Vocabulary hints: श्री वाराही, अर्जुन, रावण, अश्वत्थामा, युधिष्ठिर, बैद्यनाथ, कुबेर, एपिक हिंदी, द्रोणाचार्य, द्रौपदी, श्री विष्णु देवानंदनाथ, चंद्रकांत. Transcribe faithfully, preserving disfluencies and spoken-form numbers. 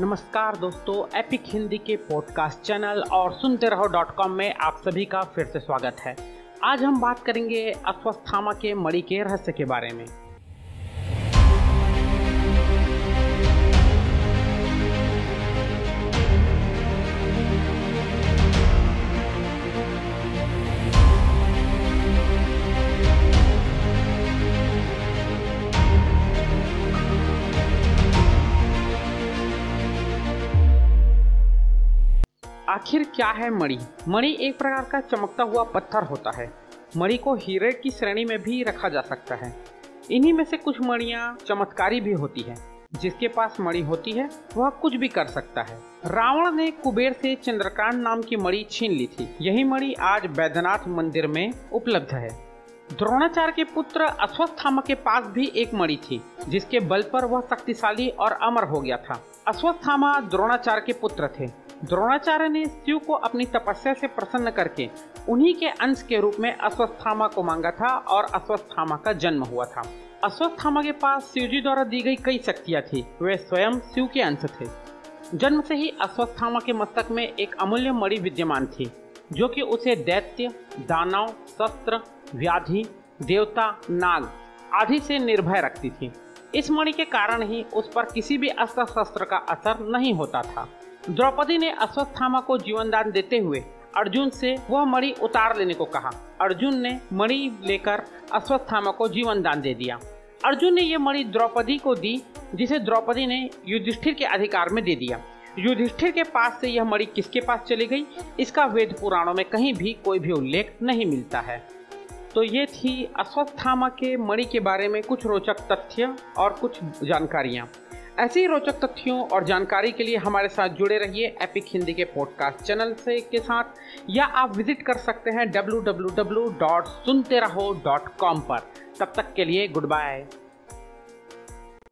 नमस्कार दोस्तों, एपिक हिंदी के पॉडकास्ट चैनल और सुनते रहो डॉट कॉम में आप सभी का फिर से स्वागत है। आज हम बात करेंगे अश्वत्थामा के मणि के रहस्य के बारे में। आखिर क्या है मणि? मणि एक प्रकार का चमकता हुआ पत्थर होता है। मणि को हीरे की श्रेणी में भी रखा जा सकता है। इन्हीं में से कुछ मणियाँ चमत्कारी भी होती है। जिसके पास मणि होती है वह कुछ भी कर सकता है। रावण ने कुबेर से चंद्रकांत नाम की मणि छीन ली थी। यही मणि आज बैद्यनाथ मंदिर में उपलब्ध है। द्रोणाचार्य के पुत्र अश्वत्थामा के पास भी एक मणि थी, जिसके बल पर वह शक्तिशाली और अमर हो गया था। अश्वत्थामा द्रोणाचार्य के पुत्र थे। द्रोणाचार्य ने शिव को अपनी तपस्या से प्रसन्न करके उन्हीं के अंश के रूप में अश्वत्थामा को मांगा था और अश्वत्थामा का जन्म हुआ था। अश्वत्थामा के पास शिवजी द्वारा दी गई कई शक्तियाँ थी। वे स्वयं शिव के अंश थे। जन्म से ही अश्वत्थामा के मस्तक में एक अमूल्य मणि विद्यमान थी, जो कि उसे दैत्य, दानव, शस्त्र, व्याधि, देवता, नाग आदि से निर्भय रखती थी। इस मणि के कारण ही उस पर किसी भी अस्त्र शस्त्र का असर नहीं होता था। द्रौपदी ने अश्वत्थामा को जीवनदान देते हुए अर्जुन से वह मणि उतार लेने को कहा। अर्जुन ने मणि लेकर अश्वत्थामा को जीवनदान दे दिया। अर्जुन ने यह मणि द्रौपदी को दी, जिसे द्रौपदी ने युधिष्ठिर के अधिकार में दे दिया। युधिष्ठिर के पास से यह मणि किसके पास चली गई, इसका वेद पुराणों में कहीं भी कोई भी उल्लेख नहीं मिलता है। तो ये थी अश्वत्थामा के मणि के बारे में कुछ रोचक तथ्य और कुछ जानकारियाँ। ऐसे ही रोचक तथ्यों और जानकारी के लिए हमारे साथ जुड़े रहिए एपिक हिंदी के पॉडकास्ट चैनल से के साथ, या आप विजिट कर सकते हैं डब्ल्यू डब्ल्यू डब्ल्यू डॉट सुनते रहो डॉट कॉम पर। तब तक के लिए गुड बाय।